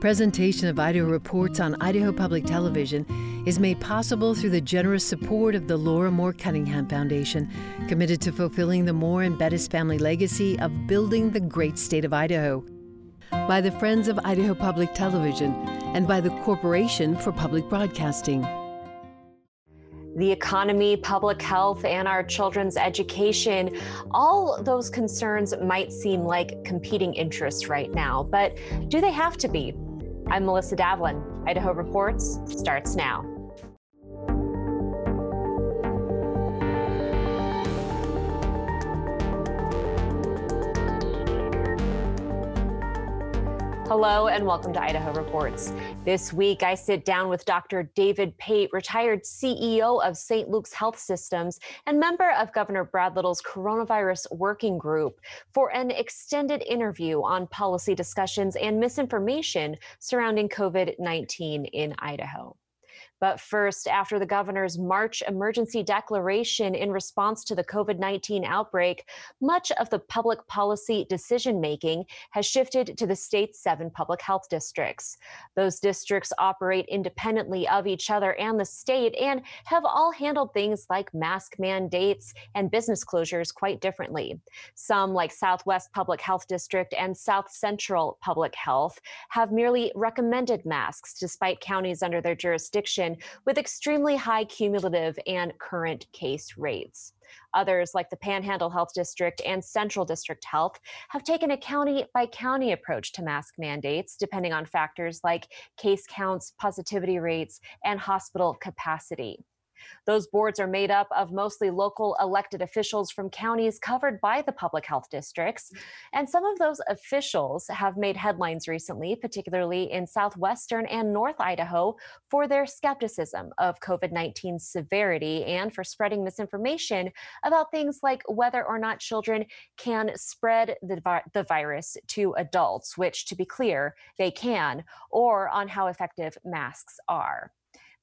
Presentation of Idaho Reports on Idaho Public Television is made possible through the generous support of the Laura Moore Cunningham Foundation, committed to fulfilling the Moore and Bettis family legacy of building the great state of Idaho. By the Friends of Idaho Public Television and by the Corporation for Public Broadcasting. The economy, public health, and our children's education, all those concerns might seem like competing interests right now, but do they have to be? I'm Melissa Davlin. Idaho Reports starts now. Hello and welcome to Idaho Reports. This week, I sit down with Dr. David Pate, retired CEO of St. Luke's Health Systems and member of Governor Brad Little's Coronavirus Working Group, for an extended interview on policy discussions and misinformation surrounding COVID-19 in Idaho. But first, after the governor's March emergency declaration in response to the COVID-19 outbreak, much of the public policy decision-making has shifted to the state's 7 public health districts. Those districts operate independently of each other and the state, and have all handled things like mask mandates and business closures quite differently. Some, like Southwest Public Health District and South Central Public Health, have merely recommended masks despite counties under their jurisdiction with extremely high cumulative and current case rates. Others, like the Panhandle Health District and Central District Health, have taken a county-by-county approach to mask mandates, depending on factors like case counts, positivity rates, and hospital capacity. Those boards are made up of mostly local elected officials from counties covered by the public health districts. And some of those officials have made headlines recently, particularly in southwestern and north Idaho, for their skepticism of COVID-19 severity and for spreading misinformation about things like whether or not children can spread the virus to adults, which, to be clear, they can, or on how effective masks are.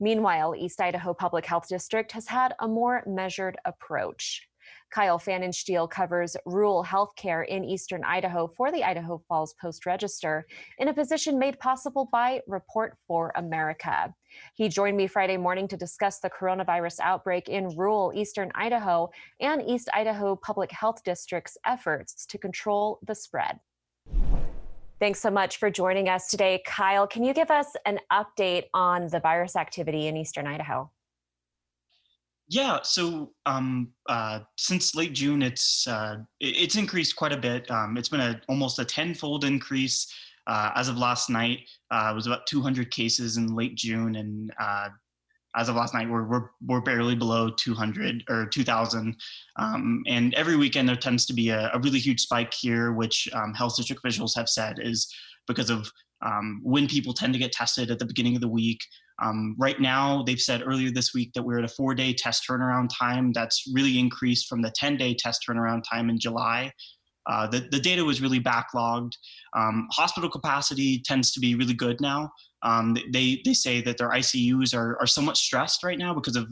Meanwhile, East Idaho Public Health District has had a more measured approach. Kyle Fannenstiel covers rural health care in eastern Idaho for the Idaho Falls Post Register, in a position made possible by Report for America. He joined me Friday morning to discuss the coronavirus outbreak in rural eastern Idaho and East Idaho Public Health District's efforts to control the spread. Thanks so much for joining us today. Kyle, can you give us an update on the virus activity in eastern Idaho? Yeah, so since late June, it's increased quite a bit. It's been almost a 10-fold increase. As of last night, it was about 200 cases in late June, and as of last night, we're barely below 200 or 2,000. And every weekend there tends to be a really huge spike here, which health district officials have said is because of when people tend to get tested at the beginning of the week. Right now, they've said earlier this week that we're at a 4-day test turnaround time. That's really increased from the 10-day test turnaround time in July. The data was really backlogged. Hospital capacity tends to be really good now. They say that their ICUs are somewhat stressed right now because of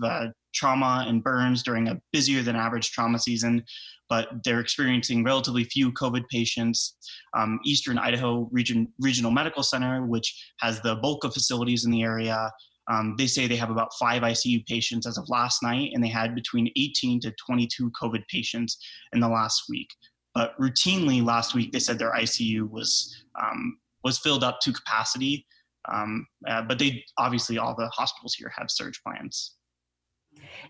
trauma and burns during a busier than average trauma season, but they're experiencing relatively few COVID patients. Eastern Idaho Regional Medical Center, which has the bulk of facilities in the area, they say they have about 5 ICU patients as of last night, and they had between 18 to 22 COVID patients in the last week. But routinely last week, they said their ICU was filled up to capacity. But they obviously, all the hospitals here have surge plans.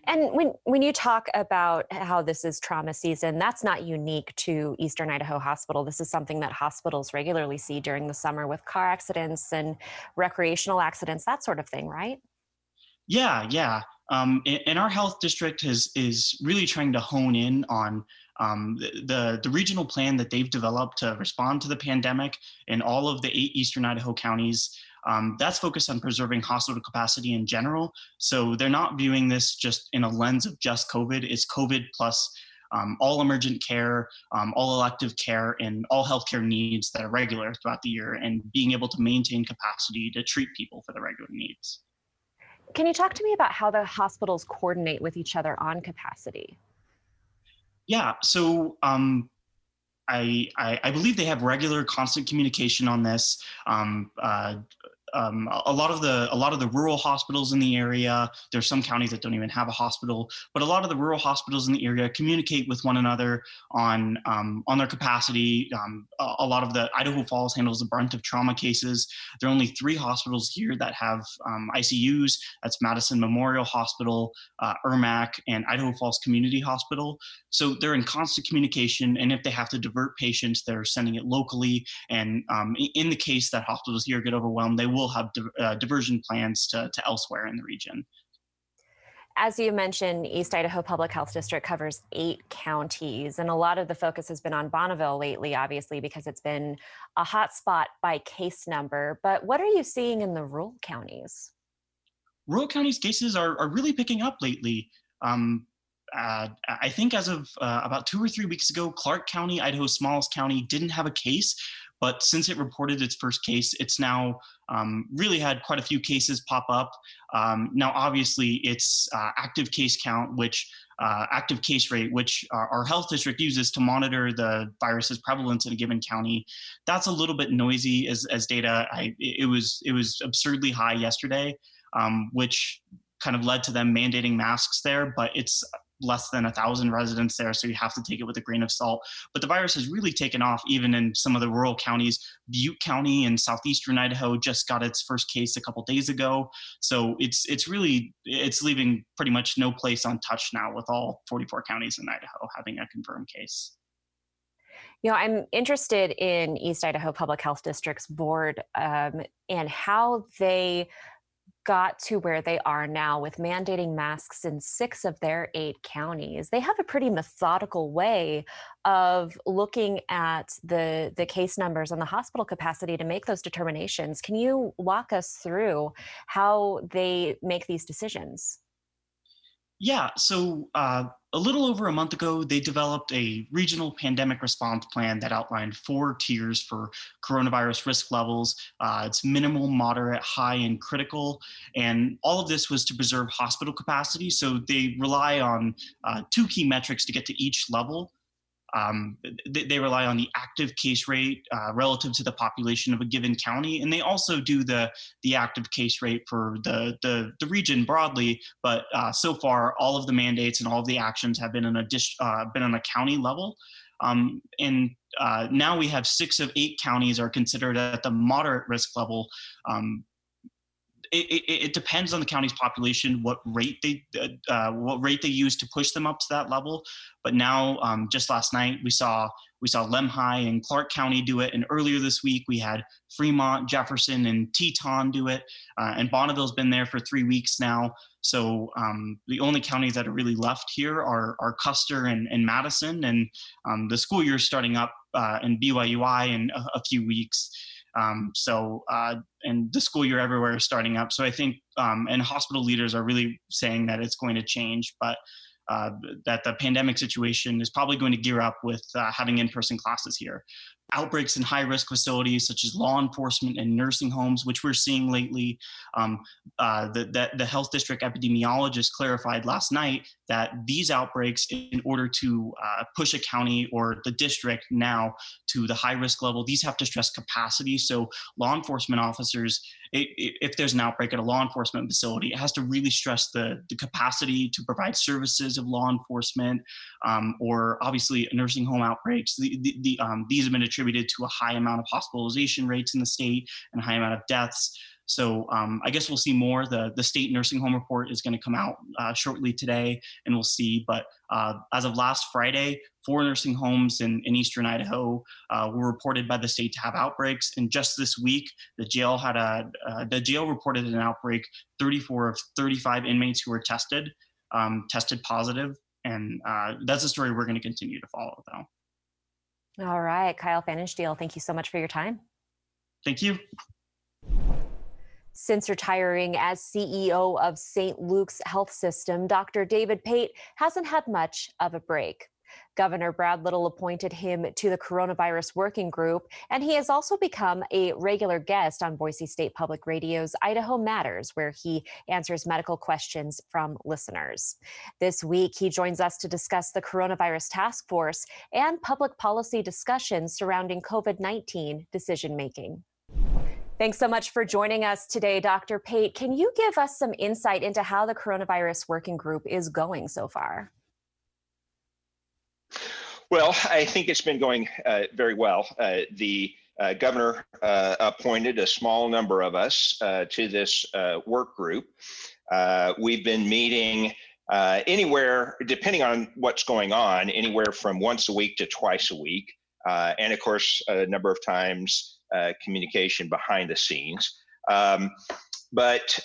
And when you talk about how this is trauma season, that's not unique to Eastern Idaho Hospital. This is something that hospitals regularly see during the summer with car accidents and recreational accidents, that sort of thing, right? Yeah. And our health district is really trying to hone in on the regional plan that they've developed to respond to the pandemic in all of the 8 Eastern Idaho counties. That's focused on preserving hospital capacity in general. So they're not viewing this just in a lens of just COVID. It's COVID plus all emergent care, all elective care, and all healthcare needs that are regular throughout the year, and being able to maintain capacity to treat people for the regular needs. Can you talk to me about how the hospitals coordinate with each other on capacity? Yeah, so I believe they have regular, constant communication on this. A lot of the rural hospitals in the area, there's some counties that don't even have a hospital, but a lot of the rural hospitals in the area communicate with one another on their capacity. A lot of the Idaho Falls handles the brunt of trauma cases. There are only 3 hospitals here that have ICUs. That's Madison Memorial Hospital, Ermac, and Idaho Falls Community Hospital. So they're in constant communication, and if they have to divert patients, they're sending it locally. And in the case that hospitals here get overwhelmed, they will have diversion plans to elsewhere in the region. As you mentioned, East Idaho Public Health District covers 8 counties, and a lot of the focus has been on Bonneville lately, obviously, because it's been a hot spot by case number. But what are you seeing in the rural counties? Rural counties' cases are really picking up lately. I think as of about 2 or 3 weeks ago, Clark County, Idaho's smallest county, didn't have a case. But since it reported its first case, it's now really had quite a few cases pop up. Now, obviously, its active case count, which active case rate, which our health district uses to monitor the virus's prevalence in a given county, that's a little bit noisy as data. It was absurdly high yesterday, which kind of led to them mandating masks there. But it's less than 1,000 residents there, so you have to take it with a grain of salt. But the virus has really taken off even in some of the rural counties. Butte County in southeastern Idaho just got its first case a couple days ago. So it's leaving pretty much no place untouched now, with all 44 counties in Idaho having a confirmed case. You know, I'm interested in East Idaho Public Health District's board and how they got to where they are now with mandating masks in 6 of their 8 counties. They have a pretty methodical way of looking at the case numbers and the hospital capacity to make those determinations. Can you walk us through how they make these decisions? Yeah, so a little over a month ago, they developed a regional pandemic response plan that outlined 4 tiers for coronavirus risk levels. It's minimal, moderate, high, and critical. And all of this was to preserve hospital capacity. So they rely on 2 key metrics to get to each level. They rely on the active case rate relative to the population of a given county, and they also do the active case rate for the region broadly. But so far, all of the mandates and all of the actions have been on a county level. And now we have 6 of 8 counties are considered at the moderate risk level. It depends on the county's population what rate they use to push them up to that level. But now, just last night, we saw Lemhi and Clark County do it, and earlier this week we had Fremont, Jefferson, and Teton do it. And Bonneville's been there for 3 weeks now. So the only counties that are really left here are Custer and Madison, and the school year's starting up in BYUI in a few weeks. And the school year everywhere is starting up. So I think, and hospital leaders are really saying that it's going to change, but that the pandemic situation is probably going to gear up with having in-person classes here. Outbreaks in high-risk facilities such as law enforcement and nursing homes, which we're seeing lately. The health district epidemiologist clarified last night that these outbreaks, in order to push a county or the district now to the high-risk level, these have to stress capacity. So law enforcement officers, if there's an outbreak at a law enforcement facility, it has to really stress the capacity to provide services of law enforcement, or obviously nursing home outbreaks. These have been attributed to a high amount of hospitalization rates in the state and a high amount of deaths. So I guess we'll see more. The state nursing home report is going to come out shortly today, and we'll see. But as of last Friday, 4 nursing homes in eastern Idaho were reported by the state to have outbreaks. And just this week, the jail reported an outbreak. 34 of 35 inmates who were tested positive. And that's a story we're going to continue to follow, though. All right, Kyle Fannenstiel, thank you so much for your time. Thank you. Since retiring as CEO of St. Luke's Health System, Dr. David Pate hasn't had much of a break. Governor Brad Little appointed him to the Coronavirus Working Group, and he has also become a regular guest on Boise State Public Radio's Idaho Matters, where he answers medical questions from listeners. This week, he joins us to discuss the Coronavirus Task Force and public policy discussions surrounding COVID-19 decision-making. Thanks so much for joining us today, Dr. Pate. Can you give us some insight into how the Coronavirus Working Group is going so far? Well, I think it's been going very well. The governor appointed a small number of us to this work group. We've been meeting anywhere, depending on what's going on, anywhere from once a week to twice a week. And of course, a number of times communication behind the scenes. But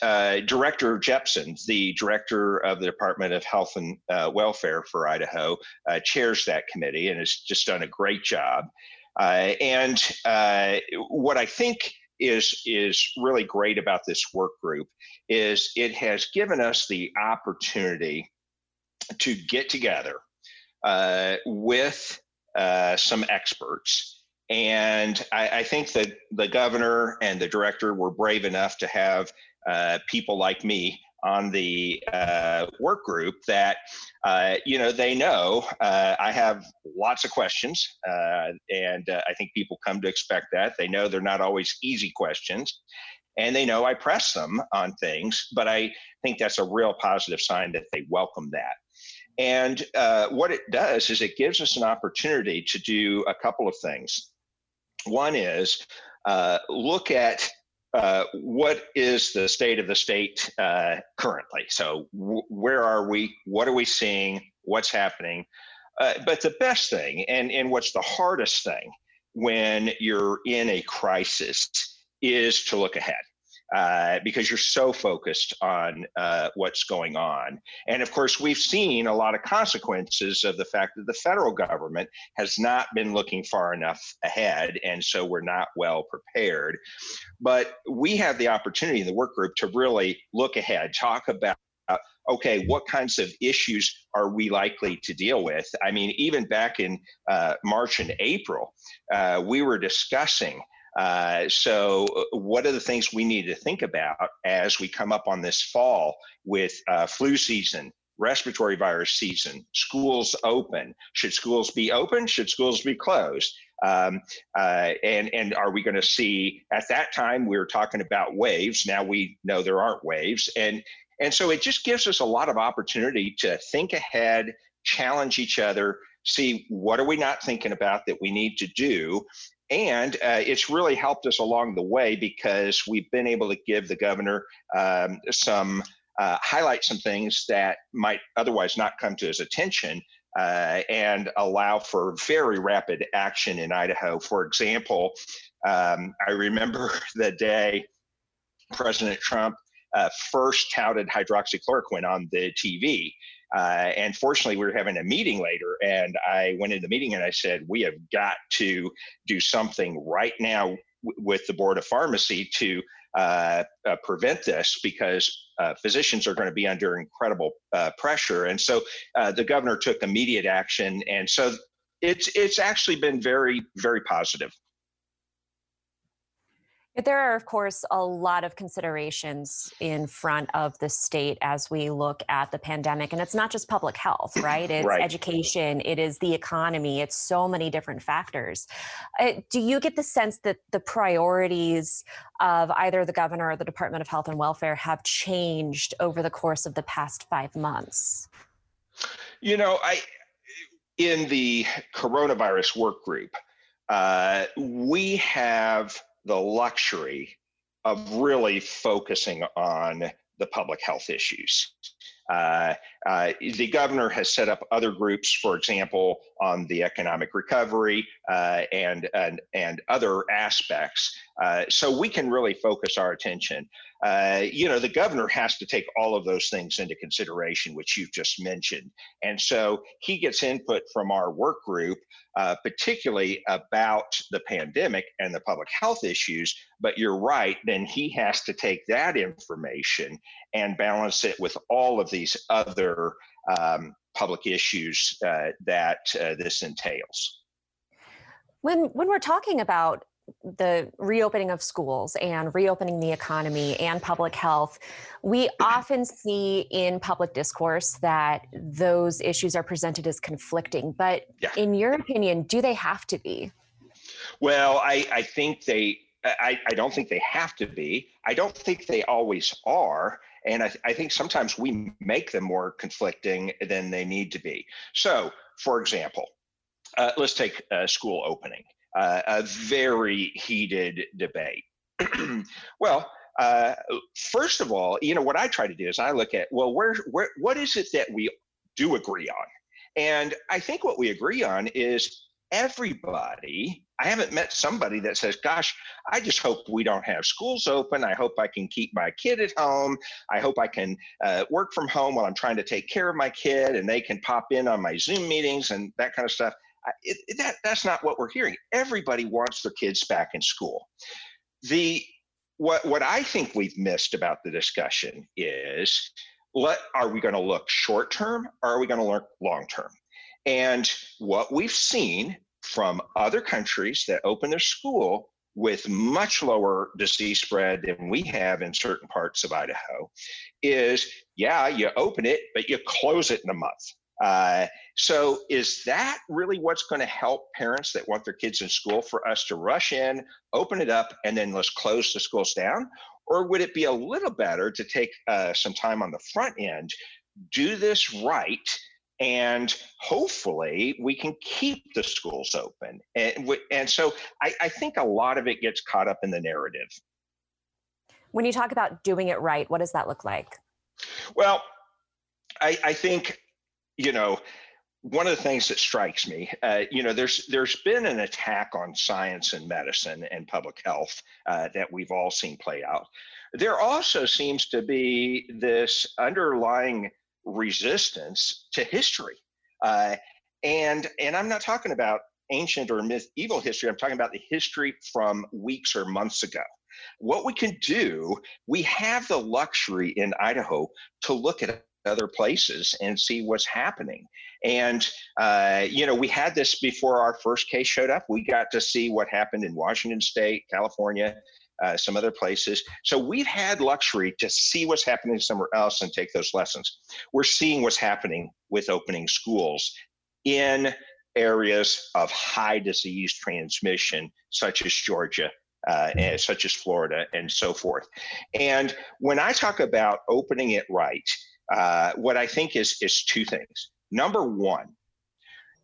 Director Jepson, the director of the Department of Health and Welfare for Idaho, chairs that committee and has just done a great job. And what I think is really great about this work group is it has given us the opportunity to get together with some experts. And I think that the governor and the director were brave enough to have people like me on the work group that, they know I have lots of questions. And I think people come to expect that. They know they're not always easy questions. And they know I press them on things. But I think that's a real positive sign that they welcome that. And what it does is it gives us an opportunity to do a couple of things. One is look at what is the state of the state currently. So where are we? What are we seeing? What's happening? But the best thing and what's the hardest thing when you're in a crisis is to look ahead. Because you're so focused on what's going on. And of course, we've seen a lot of consequences of the fact that the federal government has not been looking far enough ahead, and so we're not well prepared. But we have the opportunity in the work group to really look ahead, talk about, okay, what kinds of issues are we likely to deal with? I mean, even back in March and April, we were discussing so what are the things we need to think about as we come up on this fall with flu season, respiratory virus season, schools open? Should schools be open? Should schools be closed? And are we going to see, at that time, we were talking about waves. Now we know there aren't waves. And so it just gives us a lot of opportunity to think ahead, challenge each other, see what are we not thinking about that we need to do. And it's really helped us along the way because we've been able to give the governor highlight some things that might otherwise not come to his attention and allow for very rapid action in Idaho. For example, I remember the day President Trump first touted hydroxychloroquine on the TV. And fortunately, we were having a meeting later, and I went into the meeting and I said, we have got to do something right now with the Board of Pharmacy to prevent this because physicians are going to be under incredible pressure. And so the governor took immediate action. And so it's actually been very, very positive. There are, of course, a lot of considerations in front of the state as we look at the pandemic. And it's not just public health, right? It's right. Education. It is the economy. It's so many different factors. Do you get the sense that the priorities of either the governor or the Department of Health and Welfare have changed over the course of the past 5 months? You know, in the coronavirus work group, we have the luxury of really focusing on the public health issues. The governor has set up other groups, for example, on the economic recovery and other aspects. So we can really focus our attention. The governor has to take all of those things into consideration, which you've just mentioned. And so he gets input from our work group, particularly about the pandemic and the public health issues. But you're right, then he has to take that information and balance it with all of these other public issues that this entails. When we're talking about the reopening of schools and reopening the economy and public health, we often see in public discourse that those issues are presented as conflicting, but in your opinion, do they have to be? Well, I think they, I don't think they have to be. I don't think they always are. And I think sometimes we make them more conflicting than they need to be. So for example, let's take school opening. A very heated debate. Well, first of all, you know, what I try to do is I look at, well, where what is it that we do agree on? And I think what we agree on is everybody, I haven't met somebody that says, gosh, I just hope we don't have schools open. I hope I can keep my kid at home. I hope I can work from home while I'm trying to take care of my kid and they can pop in on my Zoom meetings and that kind of stuff. That's not what we're hearing. Everybody wants their kids back in school. What I think we've missed about the discussion is, are we going to look short term or are we going to look long term? And what we've seen from other countries that open their school with much lower disease spread than we have in certain parts of Idaho is, yeah, you open it, but you close it in a month. So is that really what's going to help parents that want their kids in school, for us to rush in, open it up, and then let's close the schools down? Or would it be a little better to take some time on the front end, do this right, and hopefully we can keep the schools open? And so I think a lot of it gets caught up in the narrative. When you talk about doing it right, what does that look like? Well, I think, you know, one of the things that strikes me, you know, there's been an attack on science and medicine and public health that we've all seen play out. There also seems to be this underlying resistance to history. And I'm not talking about ancient or medieval history. I'm talking about the history from weeks or months ago. What we can do, we have the luxury in Idaho to look at other places and see what's happening. And, you know, we had this before our first case showed up. We got to see what happened in Washington State, California, some other places. So we've had luxury to see what's happening somewhere else and take those lessons. We're seeing what's happening with opening schools in areas of high disease transmission, such as Georgia, and such as Florida, and so forth. And when I talk about opening it right, what I think is two things. Number one,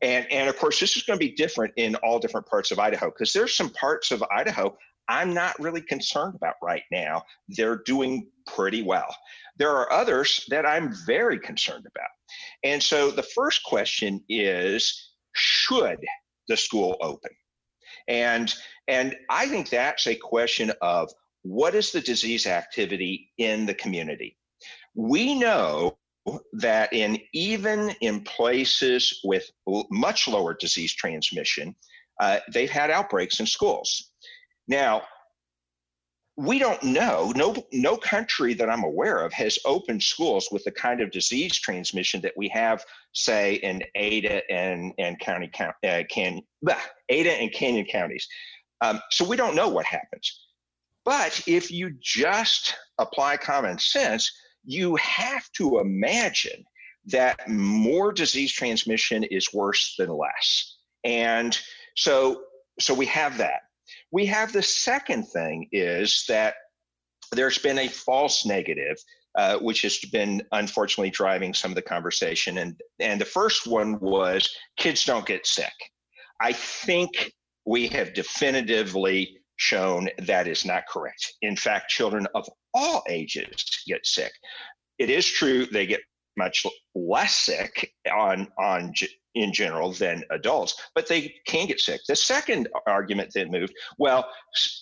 and of course, this is going to be different in all different parts of Idaho, because there's some parts of Idaho I'm not really concerned about right now. They're doing pretty well. There are others that I'm very concerned about. And so the first question is, should the school open? And I think that's a question of, what is the disease activity in the community? We know that even in places with much lower disease transmission, they've had outbreaks in schools. Now, we don't know, no country that I'm aware of has opened schools with the kind of disease transmission that we have, say, in Ada and Canyon counties. So we don't know what happens. But if you just apply common sense, you have to imagine that more disease transmission is worse than less. And so we have that. We have the second thing is that there's been a false negative, which has been unfortunately driving some of the conversation. And the first one was, kids don't get sick. I think we have definitively shown that is not correct. In fact, children of all ages get sick. It is true they get much less sick in general than adults, but they can get sick. The second argument that moved, well,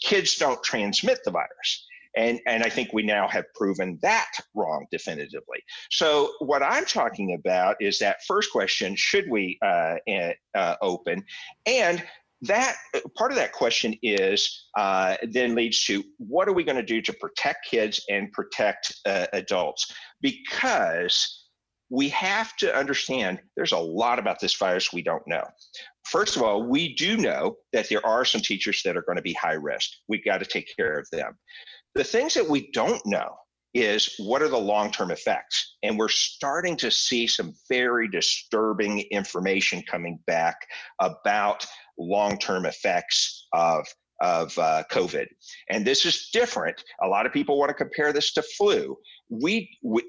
kids don't transmit the virus. And I think we now have proven that wrong definitively. So what I'm talking about is that first question, should we open? And that part of that question is then leads to, what are we going to do to protect kids and protect adults? Because we have to understand there's a lot about this virus we don't know. First of all, we do know that there are some teachers that are going to be high risk. We've got to take care of them. The things that we don't know is what are the long-term effects? And we're starting to see some very disturbing information coming back about long-term effects of COVID. And this is different. A lot of people want to compare this to flu.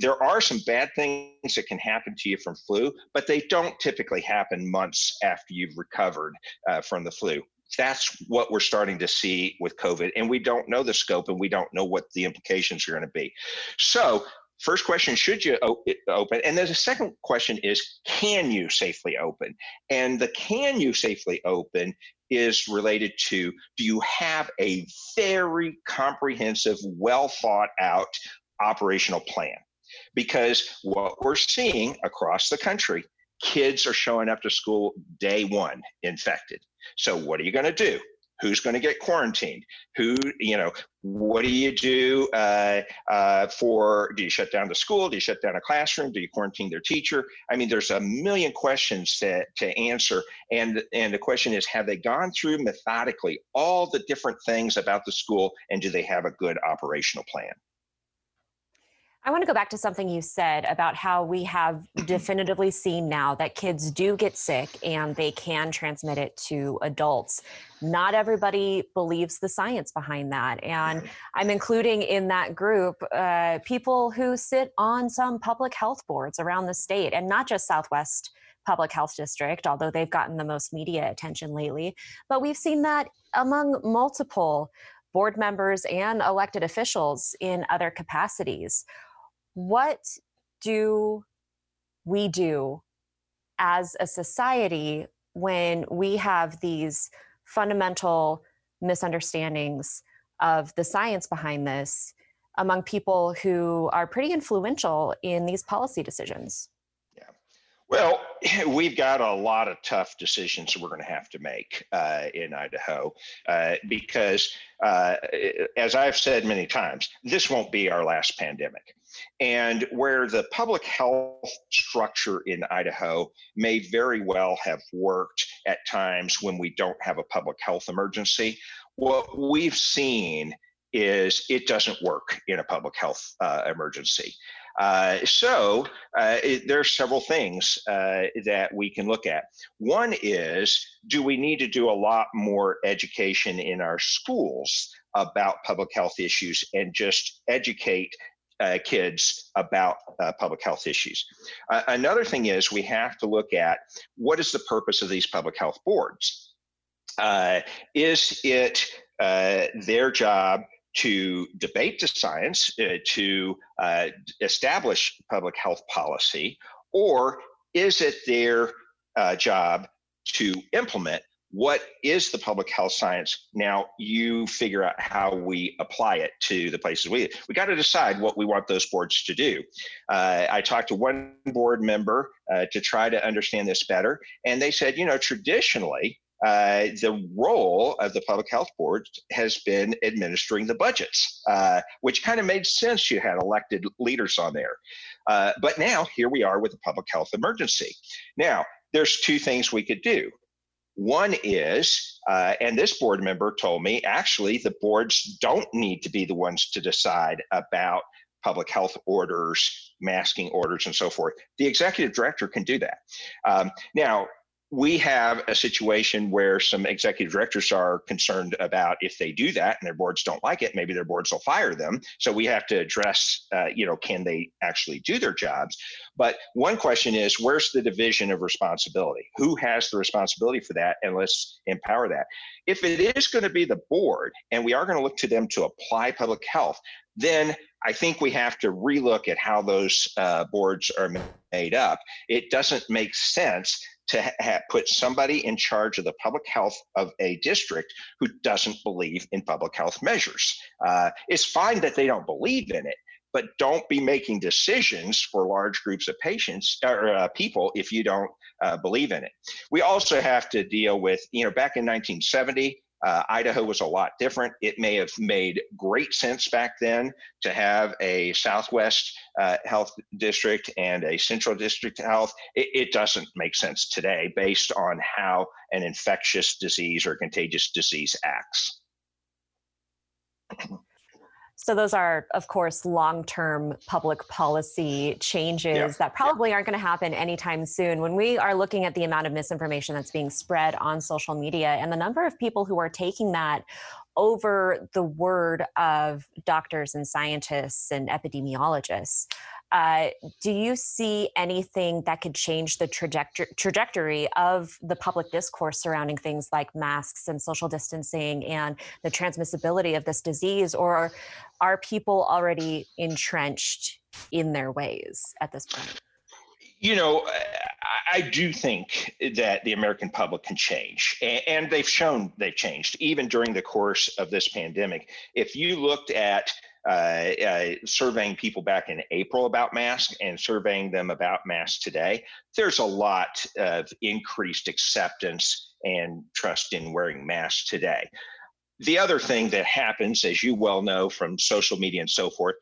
There are some bad things that can happen to you from flu, but they don't typically happen months after you've recovered from the flu. That's what we're starting to see with COVID. And we don't know the scope and we don't know what the implications are going to be. So first question, should you open? And then the second question is, can you safely open? And the can you safely open is related to, do you have a very comprehensive, well thought out operational plan? Because what we're seeing across the country, kids are showing up to school day one infected. So what are you going to do? Who's going to get quarantined? What do you do do you shut down the school? Do you shut down a classroom? Do you quarantine their teacher? I mean, there's a million questions to answer. And the question is, have they gone through methodically all the different things about the school, and do they have a good operational plan? I want to go back to something you said about how we have definitively seen now that kids do get sick and they can transmit it to adults. Not everybody believes the science behind that. And I'm including in that group people who sit on some public health boards around the state, and not just Southwest Public Health District, although they've gotten the most media attention lately. But we've seen that among multiple board members and elected officials in other capacities. What do we do as a society when we have these fundamental misunderstandings of the science behind this among people who are pretty influential in these policy decisions? Yeah. Well, we've got a lot of tough decisions we're going to have to make in Idaho because, as I've said many times, this won't be our last pandemic. And where the public health structure in Idaho may very well have worked at times when we don't have a public health emergency, what we've seen is it doesn't work in a public health emergency. There are several things that we can look at. One is, do we need to do a lot more education in our schools about public health issues and just educate kids about public health issues? Another thing is, we have to look at what is the purpose of these public health boards. Is it their job to debate the science, to establish public health policy, or is it their job to implement what is the public health science? Now you figure out how we apply it to the places we got to decide what we want those boards to do. I talked to one board member to try to understand this better, and they said, traditionally, the role of the public health board has been administering the budgets, which kind of made sense. You had elected leaders on there. But now here we are with a public health emergency. Now, there's two things we could do. One is, and this board member told me, actually, the boards don't need to be the ones to decide about public health orders, masking orders, and so forth. The executive director can do that. Now, we have a situation where some executive directors are concerned about if they do that and their boards don't like it, maybe their boards will fire them. So we have to address, can they actually do their jobs? But one question is, where's the division of responsibility? Who has the responsibility for that? And let's empower that. If it is going to be the board and we are going to look to them to apply public health, then I think we have to relook at how those boards are made up. It doesn't make sense to put somebody in charge of the public health of a district who doesn't believe in public health measures. It's fine that they don't believe in it, but don't be making decisions for large groups of patients or people if you don't believe in it. We also have to deal with, back in 1970, Idaho was a lot different. It may have made great sense back then to have a Southwest Health District and a Central District Health. It doesn't make sense today based on how an infectious disease or contagious disease acts. So those are, of course, long-term public policy changes that probably aren't going to happen anytime soon. When we are looking at the amount of misinformation that's being spread on social media and the number of people who are taking that over the word of doctors and scientists and epidemiologists, do you see anything that could change the trajectory of the public discourse surrounding things like masks and social distancing and the transmissibility of this disease, or are people already entrenched in their ways at this point? You know, I do think that the American public can change, and they've shown they've changed even during the course of this pandemic. If you looked at surveying people back in April about masks and surveying them about masks today, there's a lot of increased acceptance and trust in wearing masks today. The other thing that happens, as you well know from social media and so forth,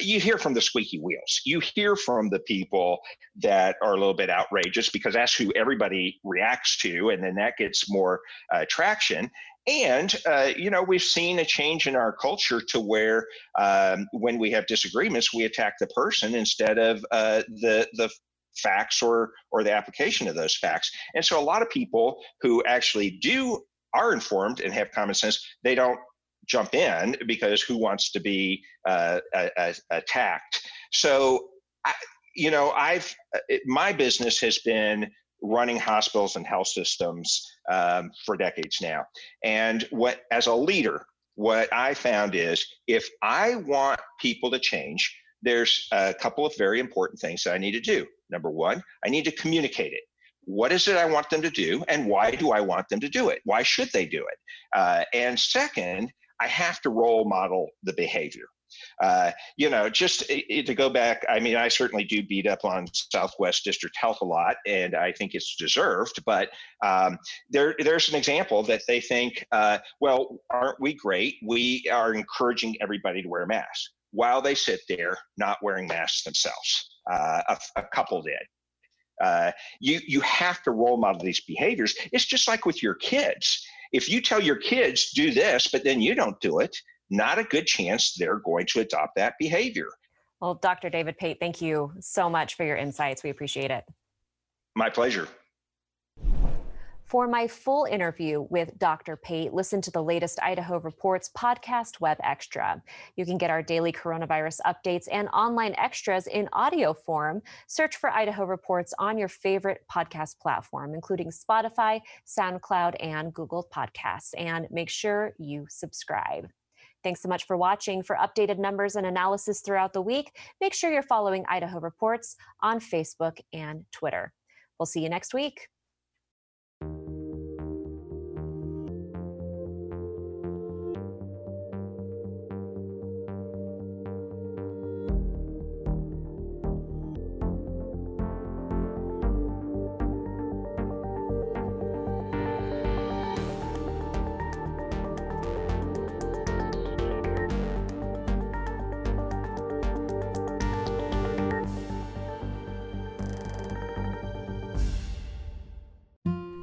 you hear from the squeaky wheels. You hear from the people that are a little bit outrageous because that's who everybody reacts to, and then that gets more traction. And, you know, we've seen a change in our culture to where when we have disagreements, we attack the person instead of the facts or the application of those facts. And so a lot of people who actually are informed and have common sense, they don't jump in because who wants to be attacked? So, my business has been running hospitals and health systems for decades now. And as a leader, what I found is if I want people to change, there's a couple of very important things that I need to do. Number one, I need to communicate it. What is it I want them to do, and why do I want them to do it? Why should they do it? And second, I have to role model the behavior. To go back, I mean, I certainly do beat up on Southwest District Health a lot, and I think it's deserved, but there's an example that they think, well, aren't we great? We are encouraging everybody to wear masks while they sit there not wearing masks themselves. A couple did. You have to role model these behaviors. It's just like with your kids. If you tell your kids do this, but then you don't do it, not a good chance they're going to adopt that behavior. Well, Dr. David Pate, thank you so much for your insights. We appreciate it. My pleasure. For my full interview with Dr. Pate, listen to the latest Idaho Reports podcast Web Extra. You can get our daily coronavirus updates and online extras in audio form. Search for Idaho Reports on your favorite podcast platform, including Spotify, SoundCloud, and Google Podcasts. And make sure you subscribe. Thanks so much for watching. For updated numbers and analysis throughout the week, make sure you're following Idaho Reports on Facebook and Twitter. We'll see you next week.